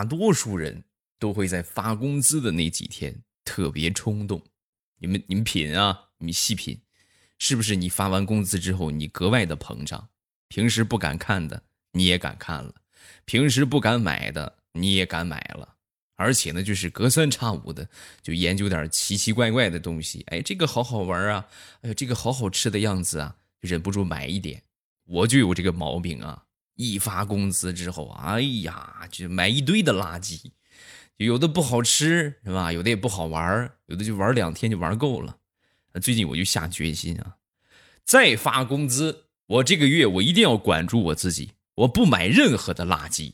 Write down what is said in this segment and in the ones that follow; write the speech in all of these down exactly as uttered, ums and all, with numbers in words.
大多数人都会在发工资的那几天特别冲动。你们你们品啊，你们细品，是不是你发完工资之后你格外的膨胀？平时不敢看的你也敢看了，平时不敢买的你也敢买了，而且呢，就是隔三差五的就研究点奇奇怪怪的东西。哎，这个好好玩啊，哎呦，这个好好吃的样子啊，忍不住买一点。我就有这个毛病啊，一发工资之后，哎呀，就买一堆的垃圾，有的不好吃是吧？有的也不好玩，有的就玩两天就玩够了。最近我就下决心啊，再发工资，我这个月我一定要管住我自己，我不买任何的垃圾。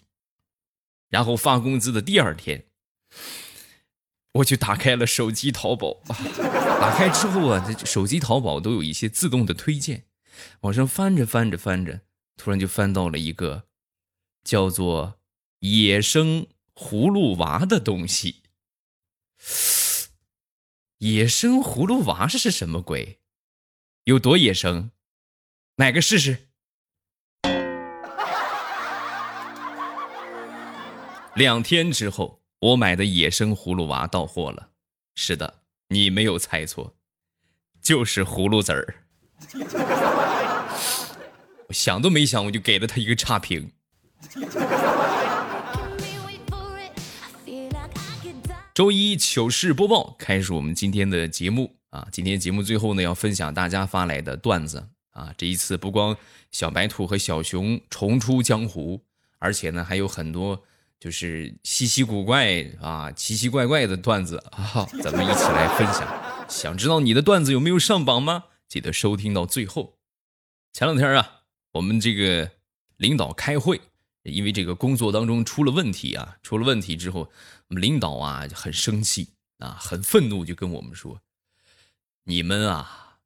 然后发工资的第二天，我就打开了手机淘宝，打开之后啊，手机淘宝都有一些自动的推荐，往上翻着翻着翻着，突然就翻到了一个叫做野生葫芦娃的东西。野生葫芦娃是什么鬼？有多野生？买个试试。两天之后，我买的野生葫芦娃到货了。是的，你没有猜错，就是葫芦籽儿。我想都没想，我就给了他一个差评。周一糗事播报开始我们今天的节目啊！今天节目最后呢，要分享大家发来的段子啊！这一次不光小白兔和小熊重出江湖，而且呢还有很多就是稀奇古怪啊、奇奇怪怪的段子啊，咱们一起来分享。想知道你的段子有没有上榜吗？记得收听到最后。前两天啊，我们这个领导开会，因为这个工作当中出了问题啊，出了问题之后，我们领导啊很生气啊，很愤怒，就跟我们说：“你们啊，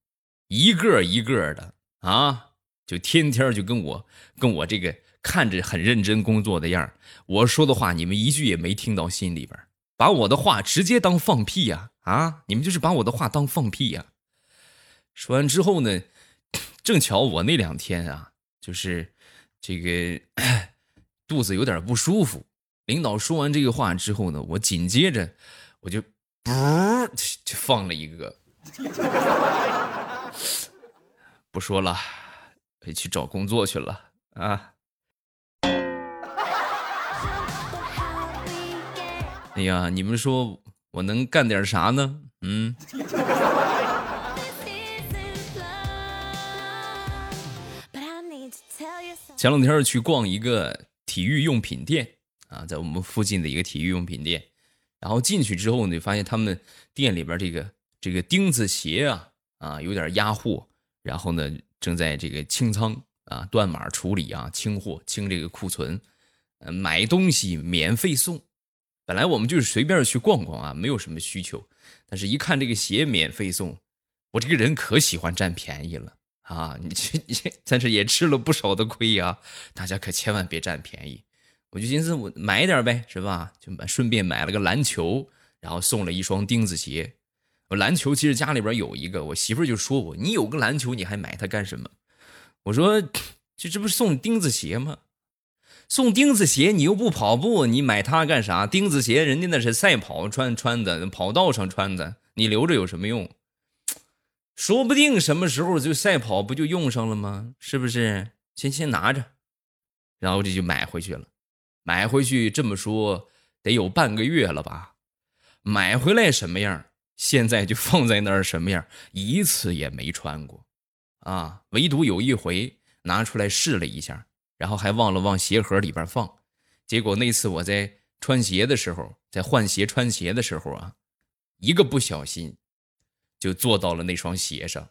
一个一个的啊，就天天就跟我跟我这个看着很认真工作的样儿，我说的话你们一句也没听到心里边，把我的话直接当放屁呀！啊，你们就是把我的话当放屁呀！”说完之后呢，正巧我那两天啊，就是这个肚子有点不舒服。领导说完这个话之后呢，我紧接着我就噗就放了一个，不说了，去找工作去了啊！哎呀，你们说我能干点啥呢？嗯。前两天去逛一个体育用品店啊，在我们附近的一个体育用品店，然后进去之后呢，发现他们店里边这个这个钉子鞋啊啊有点压货，然后呢正在这个清仓啊断码处理啊，清货清这个库存，呃买东西免费送。本来我们就是随便去逛逛啊，没有什么需求，但是一看这个鞋免费送，我这个人可喜欢占便宜了。啊，你这你这，但是也吃了不少的亏啊！大家可千万别占便宜。我就寻思我买点呗，是吧？就顺便买了个篮球，然后送了一双钉子鞋。我篮球其实家里边有一个，我媳妇就说我：“你有个篮球，你还买它干什么？”我说：“这这不是送钉子鞋吗？送钉子鞋你又不跑步，你买它干啥？钉子鞋人家那是赛跑穿穿的，跑道上穿的，你留着有什么用？”说不定什么时候就赛跑不就用上了吗？是不是？先先拿着，然后这就买回去了。买回去这么说得有半个月了吧？买回来什么样，现在就放在那儿什么样，一次也没穿过啊！唯独有一回拿出来试了一下，然后还忘了往鞋盒里边放。结果那次我在穿鞋的时候，在换鞋穿鞋的时候啊，一个不小心。就坐到了那双鞋上，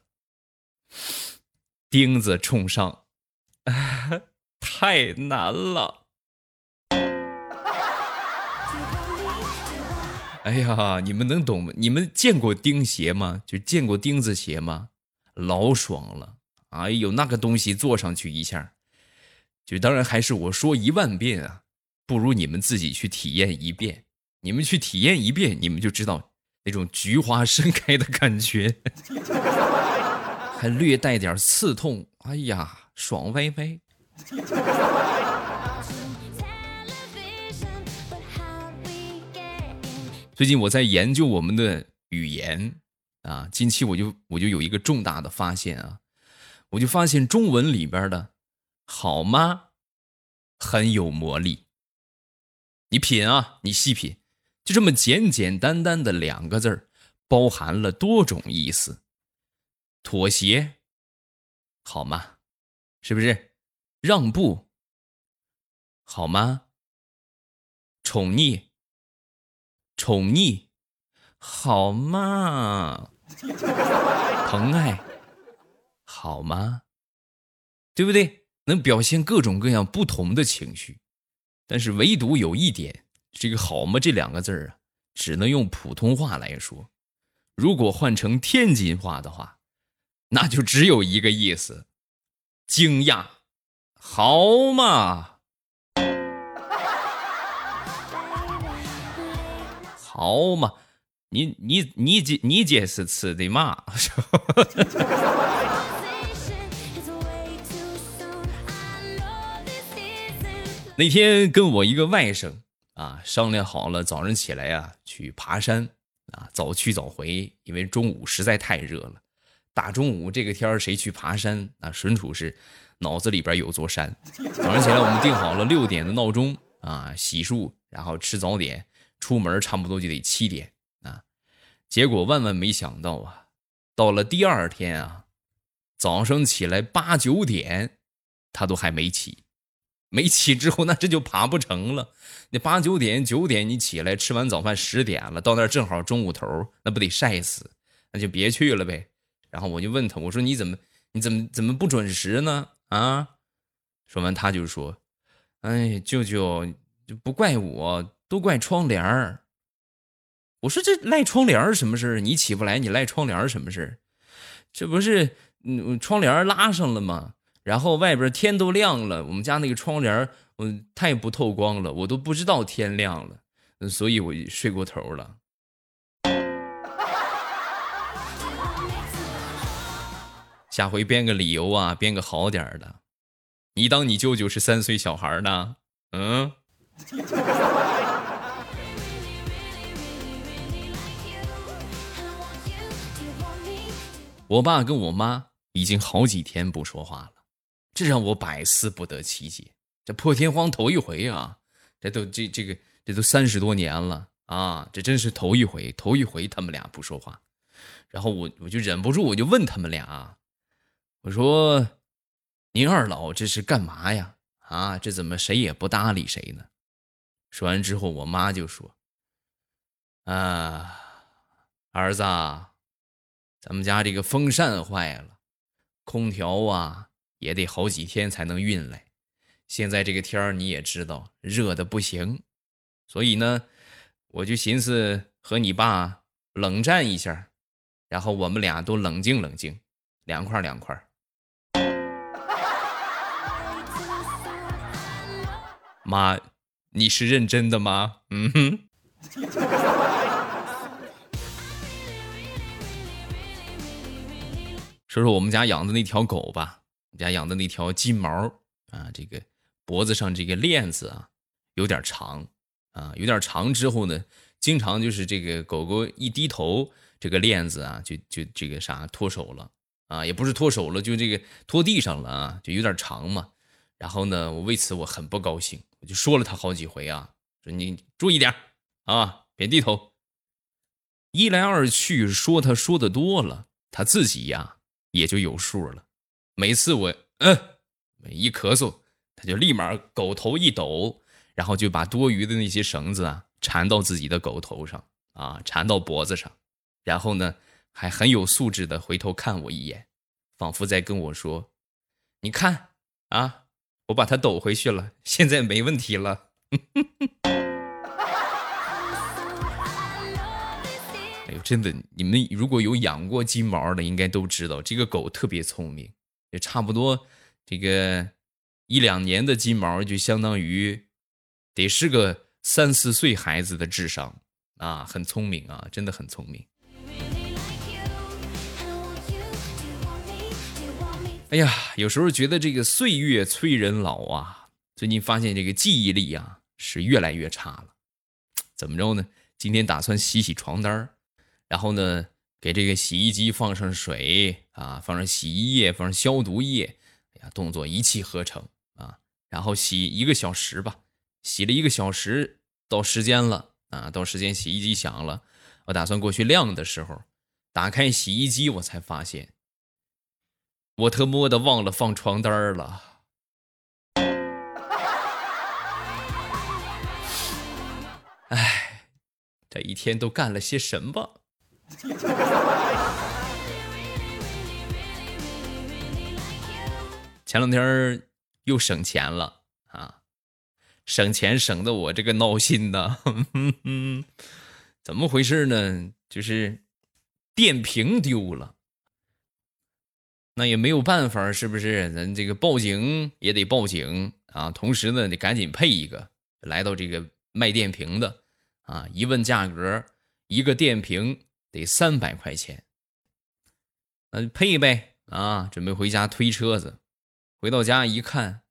钉子冲上，啊、太难了！哎呀，你们能懂吗？你们见过钉鞋吗？就见过钉子鞋吗？老爽了！哎呦，那个东西坐上去一下，就当然还是我说一万遍啊，不如你们自己去体验一遍。你们去体验一遍，你们就知道。那种菊花盛开的感觉，还略带点刺痛，哎呀，爽歪歪。最近我在研究我们的语言啊，近期我就我就有一个重大的发现啊，我就发现中文里边的好吗很有魔力。你品啊，你细品，就这么简简单单的两个字儿，包含了多种意思。妥协，好吗？是不是？让步，好吗？宠溺，宠溺，好吗？疼爱，好吗？对不对？能表现各种各样不同的情绪，但是唯独有一点，这个好吗这两个字啊，只能用普通话来说。如果换成天津话的话，那就只有一个意思，惊讶，好嘛，好嘛，你你你姐你姐是吃的嘛？那天跟我一个外甥啊商量好了，早上起来啊去爬山啊，早去早回，因为中午实在太热了。大中午这个天谁去爬山啊？纯属是脑子里边有座山。早上起来我们定好了六点的闹钟啊，洗漱然后吃早点。出门差不多就得七点啊，结果万万没想到啊，到了第二天啊，早上起来八九点，他都还没起，没起之后那这就爬不成了。那八九点九点你起来吃完早饭十点了，到那儿正好中午头，那不得晒死？那就别去了呗。然后我就问他，我说你怎么你怎么怎么不准时呢？啊，说完他就说，哎，舅舅不怪我。都怪窗帘儿，我说这赖窗帘儿什么事儿？你起不来，你赖窗帘儿什么事儿？这不是嗯，窗帘拉上了吗？然后外边天都亮了，我们家那个窗帘嗯太不透光了，我都不知道天亮了，所以我睡过头了。下回编个理由啊，编个好点的。你当你舅舅是三岁小孩呢？嗯。我爸跟我妈已经好几天不说话了，这让我百思不得其解。这破天荒头一回啊，这都这这个这都三十多年了啊，这真是头一回，头一回他们俩不说话。然后我我就忍不住我就问他们俩，我说：“您二老这是干嘛呀？啊，这怎么谁也不搭理谁呢？”说完之后，我妈就说：“啊，儿子。”咱们家这个风扇坏了，空调啊也得好几天才能运来。现在这个天儿你也知道，热的不行，所以呢，我就寻思和你爸冷战一下，然后我们俩都冷静冷静，凉快凉快。妈，你是认真的吗？嗯哼。说说我们家养的那条狗吧，我们家养的那条金毛啊，这个脖子上这个链子啊，有点长啊，有点长之后呢，经常就是这个狗狗一低头，这个链子啊，就就这个啥脱手了啊，也不是脱手了，就这个拖地上了啊，就有点长嘛。然后呢，我为此我很不高兴，我就说了他好几回啊，说你注意点啊，别低头。一来二去说他说的多了，他自己呀、啊。也就有数了，每次我嗯一咳嗽，他就立马狗头一抖，然后就把多余的那些绳子啊缠到自己的狗头上啊，缠到脖子上，然后呢还很有素质的回头看我一眼，仿佛在跟我说：“你看啊，我把它抖回去了，现在没问题了。”哎呦，真的，你们如果有养过金毛的，应该都知道，这个狗特别聪明，也差不多这个一两年的金毛就相当于得是个三四岁孩子的智商啊，很聪明啊，真的很聪明。哎呀，有时候觉得这个岁月催人老啊，最近发现这个记忆力啊是越来越差了，怎么着呢？今天打算洗洗床单，然后呢给这个洗衣机放上水啊，放上洗衣液，放上消毒液，哎呀，动作一气呵成啊。然后洗一个小时吧，洗了一个小时，到时间了啊，到时间洗衣机响了，我打算过去晾的时候，打开洗衣机，我才发现，我特么的忘了放床单了。哎，这一天都干了些什么？前两天又省钱了啊，省钱省得我这个闹心呐，怎么回事呢？就是电瓶丢了，那也没有办法，是不是？咱这个报警也得报警啊，同时呢得赶紧配一个。来到这个卖电瓶的啊，一问价格，一个电瓶得三百块钱，那就配呗啊！准备回家推车子，回到家一看，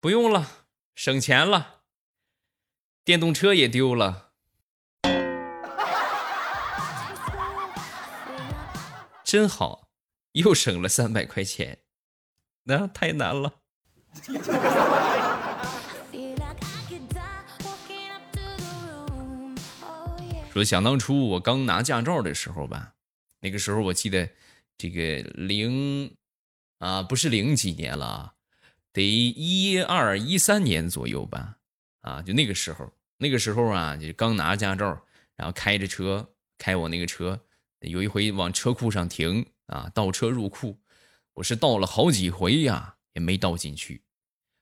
不用了，省钱了，电动车也丢了，真好，又省了三百块钱，那、啊、太难了。说想当初我刚拿驾照的时候吧，那个时候我记得这个零啊不是零几年了，得一二一三年左右吧，啊就那个时候那个时候啊就刚拿驾照，然后开着车开我那个车，有一回往车库上停啊，倒车入库，我是倒了好几回呀、啊，也没倒进去。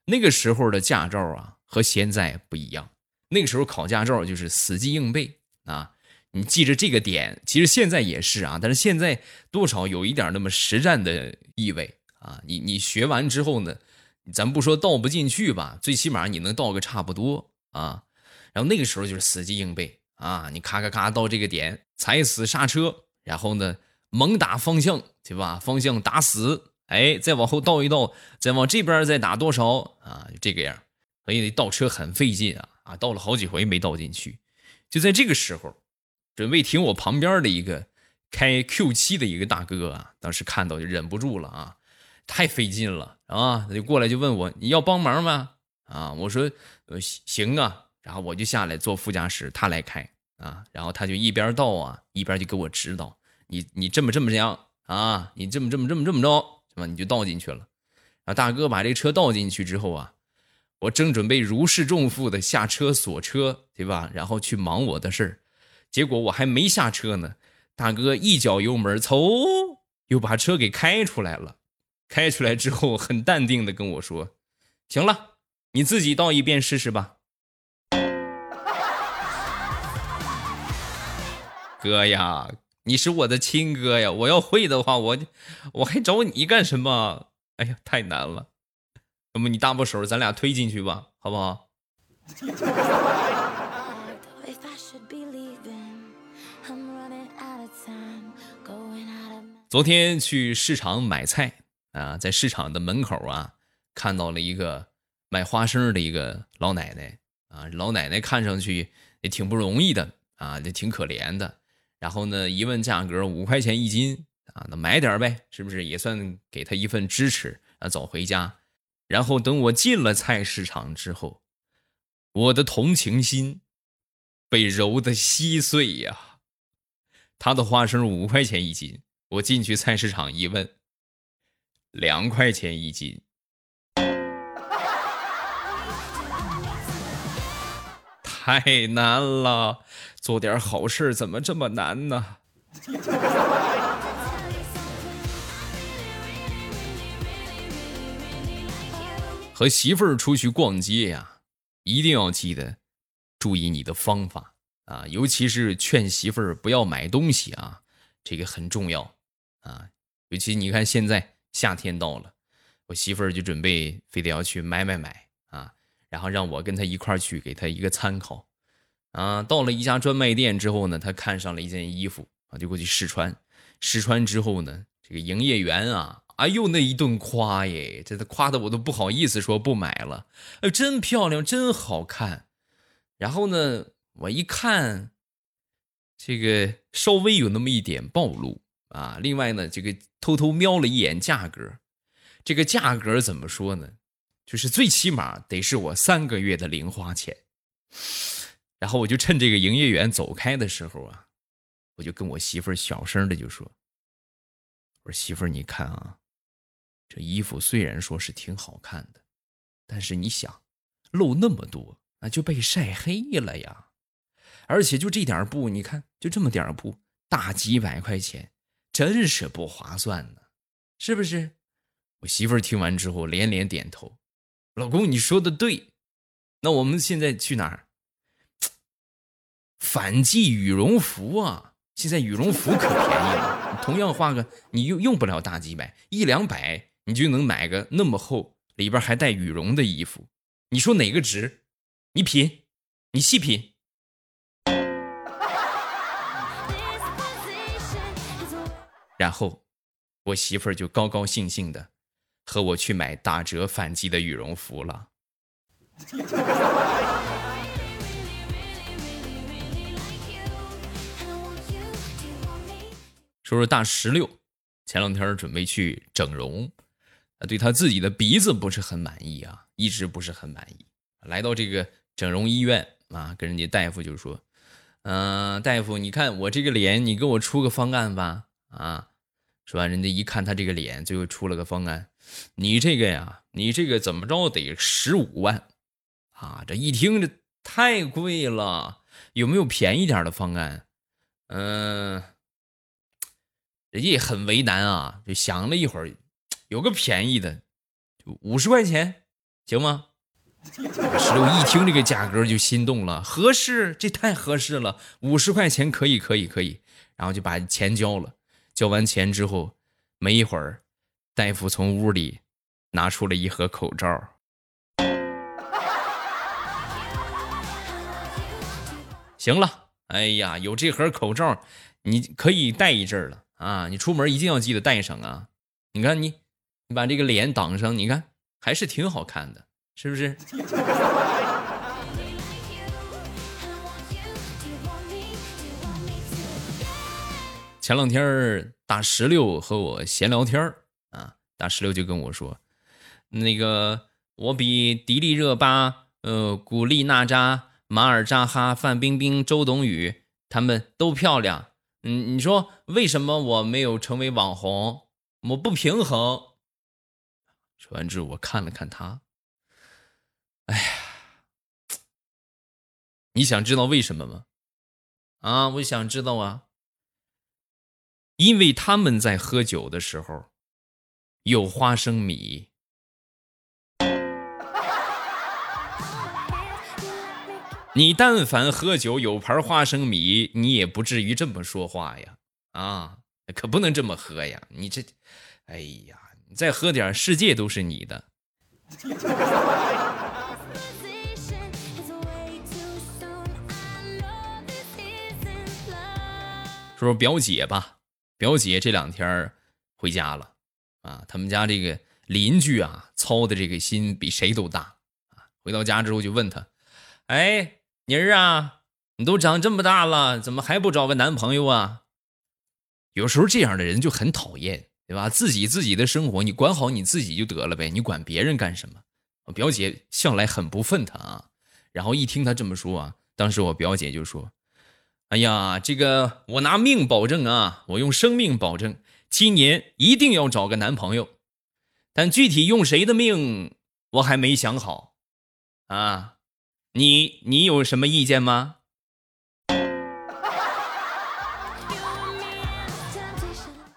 那个时候的驾照啊和现在不一样，那个时候考驾照就是死记硬背。啊，你记着这个点，其实现在也是啊，但是现在多少有一点那么实战的意味啊。你你学完之后呢，咱不说倒不进去吧，最起码你能倒个差不多啊。然后那个时候就是死记硬背啊，你咔咔咔到这个点，踩死刹车，然后呢猛打方向，对吧？方向打死，哎，再往后倒一倒，再往这边再打多少啊？就这个样，所以倒车很费劲啊啊，倒了好几回没倒进去。就在这个时候，准备停我旁边的一个开 Q 七 的一个大哥啊，当时看到就忍不住了啊，太费劲了啊，他就过来就问我你要帮忙吗？啊，我说行啊，然后我就下来坐副驾驶，他来开啊，然后他就一边倒啊，一边就给我指导，你你这么这么这样啊，你这么这么这么这么着，是吧？你就倒进去了。然后大哥把这车倒进去之后啊。我正准备如释重负的下车锁车，对吧？然后去忙我的事儿，结果我还没下车呢，大哥一脚油门，嗖，又把车给开出来了。开出来之后，很淡定的跟我说：“行了，你自己倒一遍试试吧。”哥呀，你是我的亲哥呀，我要会的话，我我还找你干什么？哎呀，太难了。那么你搭把手，咱俩推进去吧，好不好？昨天去市场买菜啊，在市场的门口啊，看到了一个卖花生的一个老奶奶啊，老奶奶看上去也挺不容易的啊，也挺可怜的。然后呢，一问价格五块钱一斤啊，那买点呗，是不是也算给她一份支持啊？走回家。然后等我进了菜市场之后，我的同情心被揉得稀碎呀。他的花生五块钱一斤，我进去菜市场一问，两块钱一斤。太难了，做点好事怎么这么难呢？和媳妇儿出去逛街呀、啊，一定要记得注意你的方法啊，尤其是劝媳妇儿不要买东西啊，这个很重要啊。尤其你看现在夏天到了，我媳妇儿就准备非得要去买买买啊，然后让我跟她一块儿去，给她一个参考啊。到了一家专卖店之后呢，她看上了一件衣服啊，就过去试穿，试穿之后呢，这个营业员啊。哎呦，那一顿夸耶，这夸的我都不好意思说不买了。哎，真漂亮，真好看。然后呢，我一看这个稍微有那么一点暴露啊。另外呢，这个偷偷瞄了一眼价格，这个价格怎么说呢，就是最起码得是我三个月的零花钱。然后我就趁这个营业员走开的时候啊，我就跟我媳妇儿小声的就说，我说媳妇儿你看啊，这衣服虽然说是挺好看的，但是你想露那么多，那就被晒黑了呀。而且就这点布，你看就这么点布，大几百块钱，真是不划算呢，是不是？我媳妇儿听完之后连连点头，老公你说的对，那我们现在去哪儿？反季羽绒服啊，现在羽绒服可便宜了，同样花个你用用不了大几百，一两百你就能买个那么厚，里边还带羽绒的衣服，你说哪个值？你品，你细品。然后我媳妇儿就高高兴兴的和我去买打折反季的羽绒服了。说说大石榴，前两天准备去整容，对他自己的鼻子不是很满意啊，一直不是很满意。来到这个整容医院啊，跟人家大夫就说：“嗯、呃，大夫，你看我这个脸，你给我出个方案吧。”啊，说完人家一看他这个脸，最后出了个方案：“你这个呀，你这个怎么着得十五万啊！”这一听这太贵了，有没有便宜点的方案？嗯、呃。人家也很为难啊，就想了一会儿，有个便宜的，就五十块钱，行吗？石榴一听这个价格就心动了，合适，这太合适了，五十块钱可以，可以，可以。然后就把钱交了，交完钱之后，没一会儿，大夫从屋里拿出了一盒口罩。行了，哎呀，有这盒口罩，你可以戴一阵了。啊，你出门一定要记得带上啊！你看你，你把这个脸挡上，你看还是挺好看的，是不是？前两天大石榴和我闲聊天啊，大石榴就跟我说，那个我比迪丽热巴、呃古力娜扎、马尔扎哈、范冰冰、周冬雨他们都漂亮。嗯，你说为什么我没有成为网红？我不平衡。说完之后，我看了看他，哎呀，你想知道为什么吗？啊，我想知道啊，因为他们在喝酒的时候有花生米。你但凡喝酒有盘花生米，你也不至于这么说话呀！啊，可不能这么喝呀！你这，哎呀，你再喝点，世界都是你的。说说表姐吧，表姐这两天回家了啊，他们家这个邻居啊，操的这个心比谁都大啊。回到家之后就问他，哎。妮儿啊，你都长这么大了，怎么还不找个男朋友啊？有时候这样的人就很讨厌，对吧？自己自己的生活，你管好你自己就得了呗，你管别人干什么？我表姐向来很不忿他啊，然后一听他这么说啊，当时我表姐就说：“哎呀，这个我拿命保证啊，我用生命保证，今年一定要找个男朋友，但具体用谁的命，我还没想好啊。”你你有什么意见吗？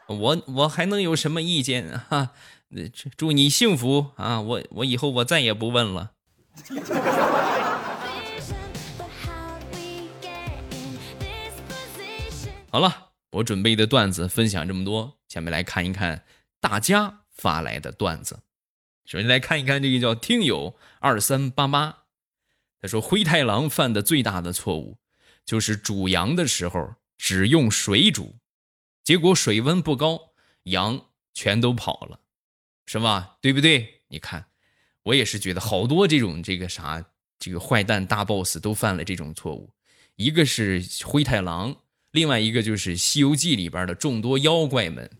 我我还能有什么意见啊？祝你幸福啊！我我以后我再也不问了。好了，我准备的段子分享这么多，下面来看一看大家发来的段子。首先来看一看这个叫听友二三八八。他说灰太狼犯的最大的错误就是煮羊的时候只用水煮，结果水温不高，羊全都跑了，是吧？对不对？你看我也是觉得好多这种这个啥这个坏蛋大 boss 都犯了这种错误，一个是灰太狼，另外一个就是西游记里边的众多妖怪们。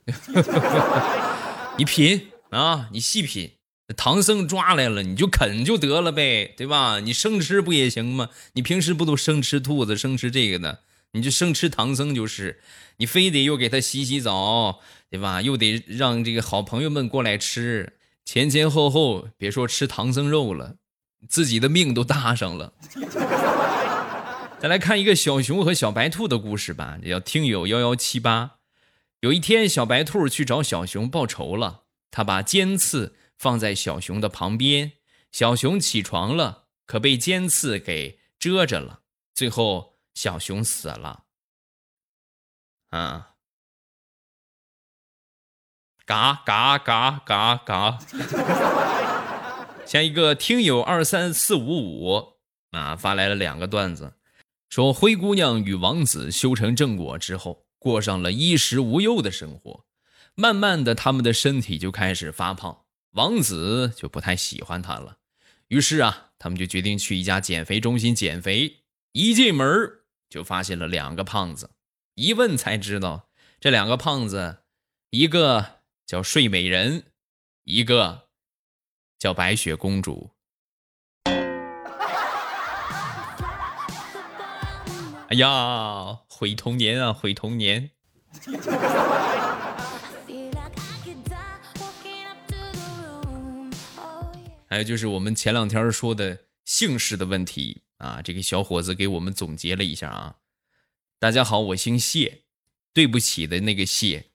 你品啊，你细品，唐僧抓来了你就啃就得了呗，对吧？你生吃不也行吗？你平时不都生吃兔子生吃这个的，你就生吃唐僧就是，你非得又给他洗洗澡，对吧？又得让这个好朋友们过来吃，前前后后别说吃唐僧肉了，自己的命都搭上了。再来看一个小熊和小白兔的故事吧，叫听友一一七八。有一天小白兔去找小熊报仇了，他把尖刺放在小熊的旁边，小熊起床了，可被尖刺给遮着了，最后小熊死了。啊，嘎嘎嘎嘎嘎。像一个听友二三四五五啊发来了两个段子，说灰姑娘与王子修成正果之后，过上了衣食无忧的生活，慢慢的他们的身体就开始发胖，王子就不太喜欢她了，于是啊他们就决定去一家减肥中心减肥，一进门就发现了两个胖子，一问才知道这两个胖子一个叫睡美人，一个叫白雪公主。哎呀，毁童年啊，毁童年。还有就是我们前两天说的姓氏的问题啊，这个小伙子给我们总结了一下啊。大家好，我姓谢，对不起的那个谢。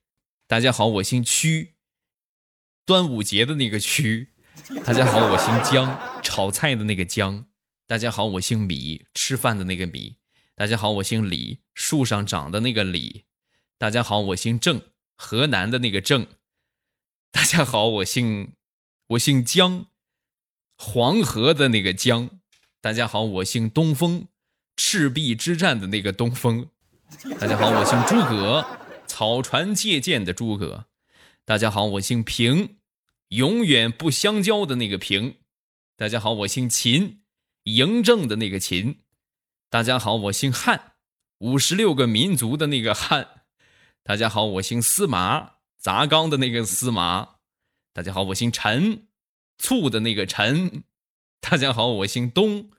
大家好，我姓屈，端午节的那个屈。大家好，我姓姜，炒菜的那个姜。大家好，我姓米，吃饭的那个米。大家好，我姓李，树上长的那个李。大家好，我姓郑，河南的那个郑。大家好，我姓我姓江，黄河的那个江。大家好，我姓东风，赤壁之战的那个东风。大家好，我姓诸葛，草船借箭的诸葛。大家好，我姓平，永远不相交的那个平。大家好，我姓秦，嬴政的那个秦。大家好，我姓汉，五十六个民族的那个汉。大家好，我姓司马，砸缸的那个司马。大家好，我姓陈，醋的那个陈。大家好，我姓东，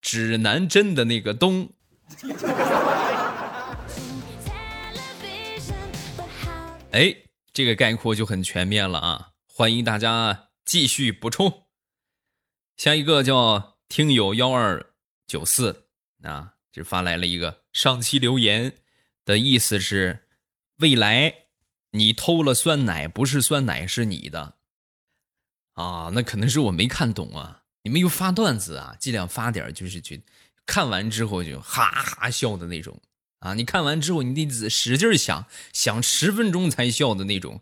指南针的那个东。哎，这个概括就很全面了啊！欢迎大家继续补充。下一个叫听友一二九四。啊，这发来了一个上期留言的意思是，未来你偷了酸奶，不是酸奶是你的啊，那可能是我没看懂啊。你们又发段子啊，尽量发点就是去看完之后就哈哈笑的那种啊，你看完之后你得使劲想想十分钟才笑的那种，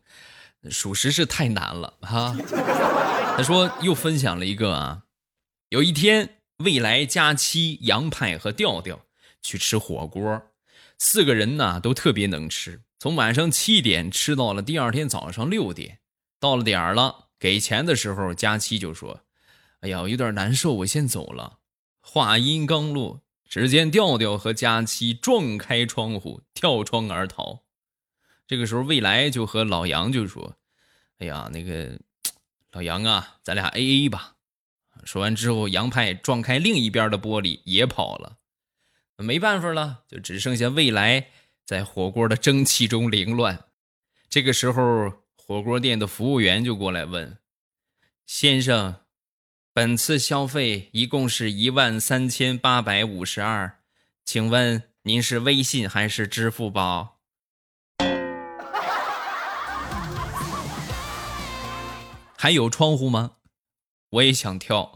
属实是太难了哈。他说又分享了一个啊，有一天。未来、佳期、杨派和调调去吃火锅，四个人呢都特别能吃，从晚上七点吃到了第二天早上六点，到了点儿了，给钱的时候，佳期就说：“哎呀，我有点难受，我先走了。”话音刚落，只见调调和佳期撞开窗户，跳窗而逃。这个时候，未来就和老杨就说：“哎呀，那个老杨啊，咱俩 A A 吧。”说完之后，杨派撞开另一边的玻璃也跑了，没办法了，就只剩下未来在火锅的蒸汽中凌乱。这个时候，火锅店的服务员就过来问：“先生，本次消费一共是一万三千八百五十二，请问您是微信还是支付宝？”还有窗户吗？我也想跳。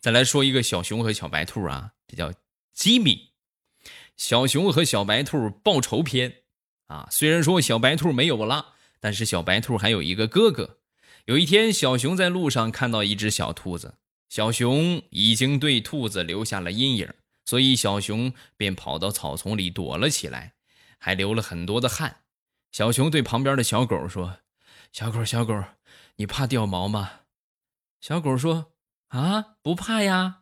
再来说一个小熊和小白兔啊，这叫吉米。小熊和小白兔报仇篇啊，虽然说小白兔没有了，但是小白兔还有一个哥哥。有一天，小熊在路上看到一只小兔子，小熊已经对兔子留下了阴影，所以小熊便跑到草丛里躲了起来，还流了很多的汗。小熊对旁边的小狗说：“小狗，小狗，你怕掉毛吗？”小狗说：“啊，不怕呀。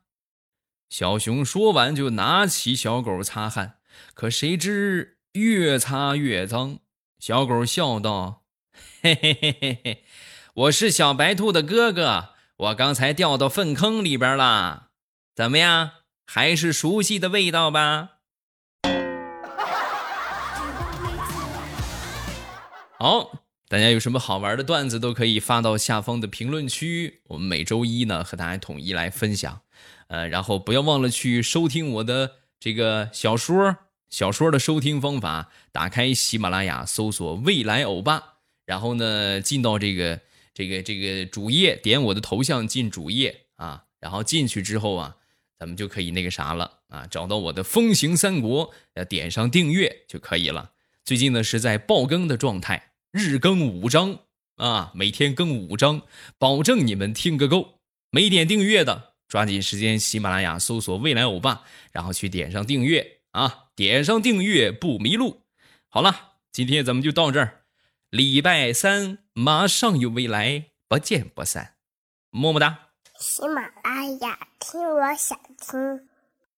小熊说完就拿起小狗擦汗，可谁知越擦越脏。小狗笑道，嘿嘿嘿嘿嘿，我是小白兔的哥哥，我刚才掉到粪坑里边了。怎么样，还是熟悉的味道吧？好，大家有什么好玩的段子都可以发到下方的评论区，我们每周一呢和大家统一来分享。呃，然后不要忘了去收听我的这个小说，小说的收听方法，打开喜马拉雅搜索未来欧巴，然后呢进到这个这个这个主页，点我的头像进主页啊，然后进去之后啊，咱们就可以那个啥了啊，找到我的风行三国，点上订阅就可以了。最近呢是在爆更的状态，日更五章啊，每天更五章，保证你们听个够。没点订阅的抓紧时间，喜马拉雅搜索未来欧巴，然后去点上订阅啊！点上订阅不迷路。好了，今天咱们就到这儿，礼拜三马上有未来，不见不散，么么哒。喜马拉雅，听我想听。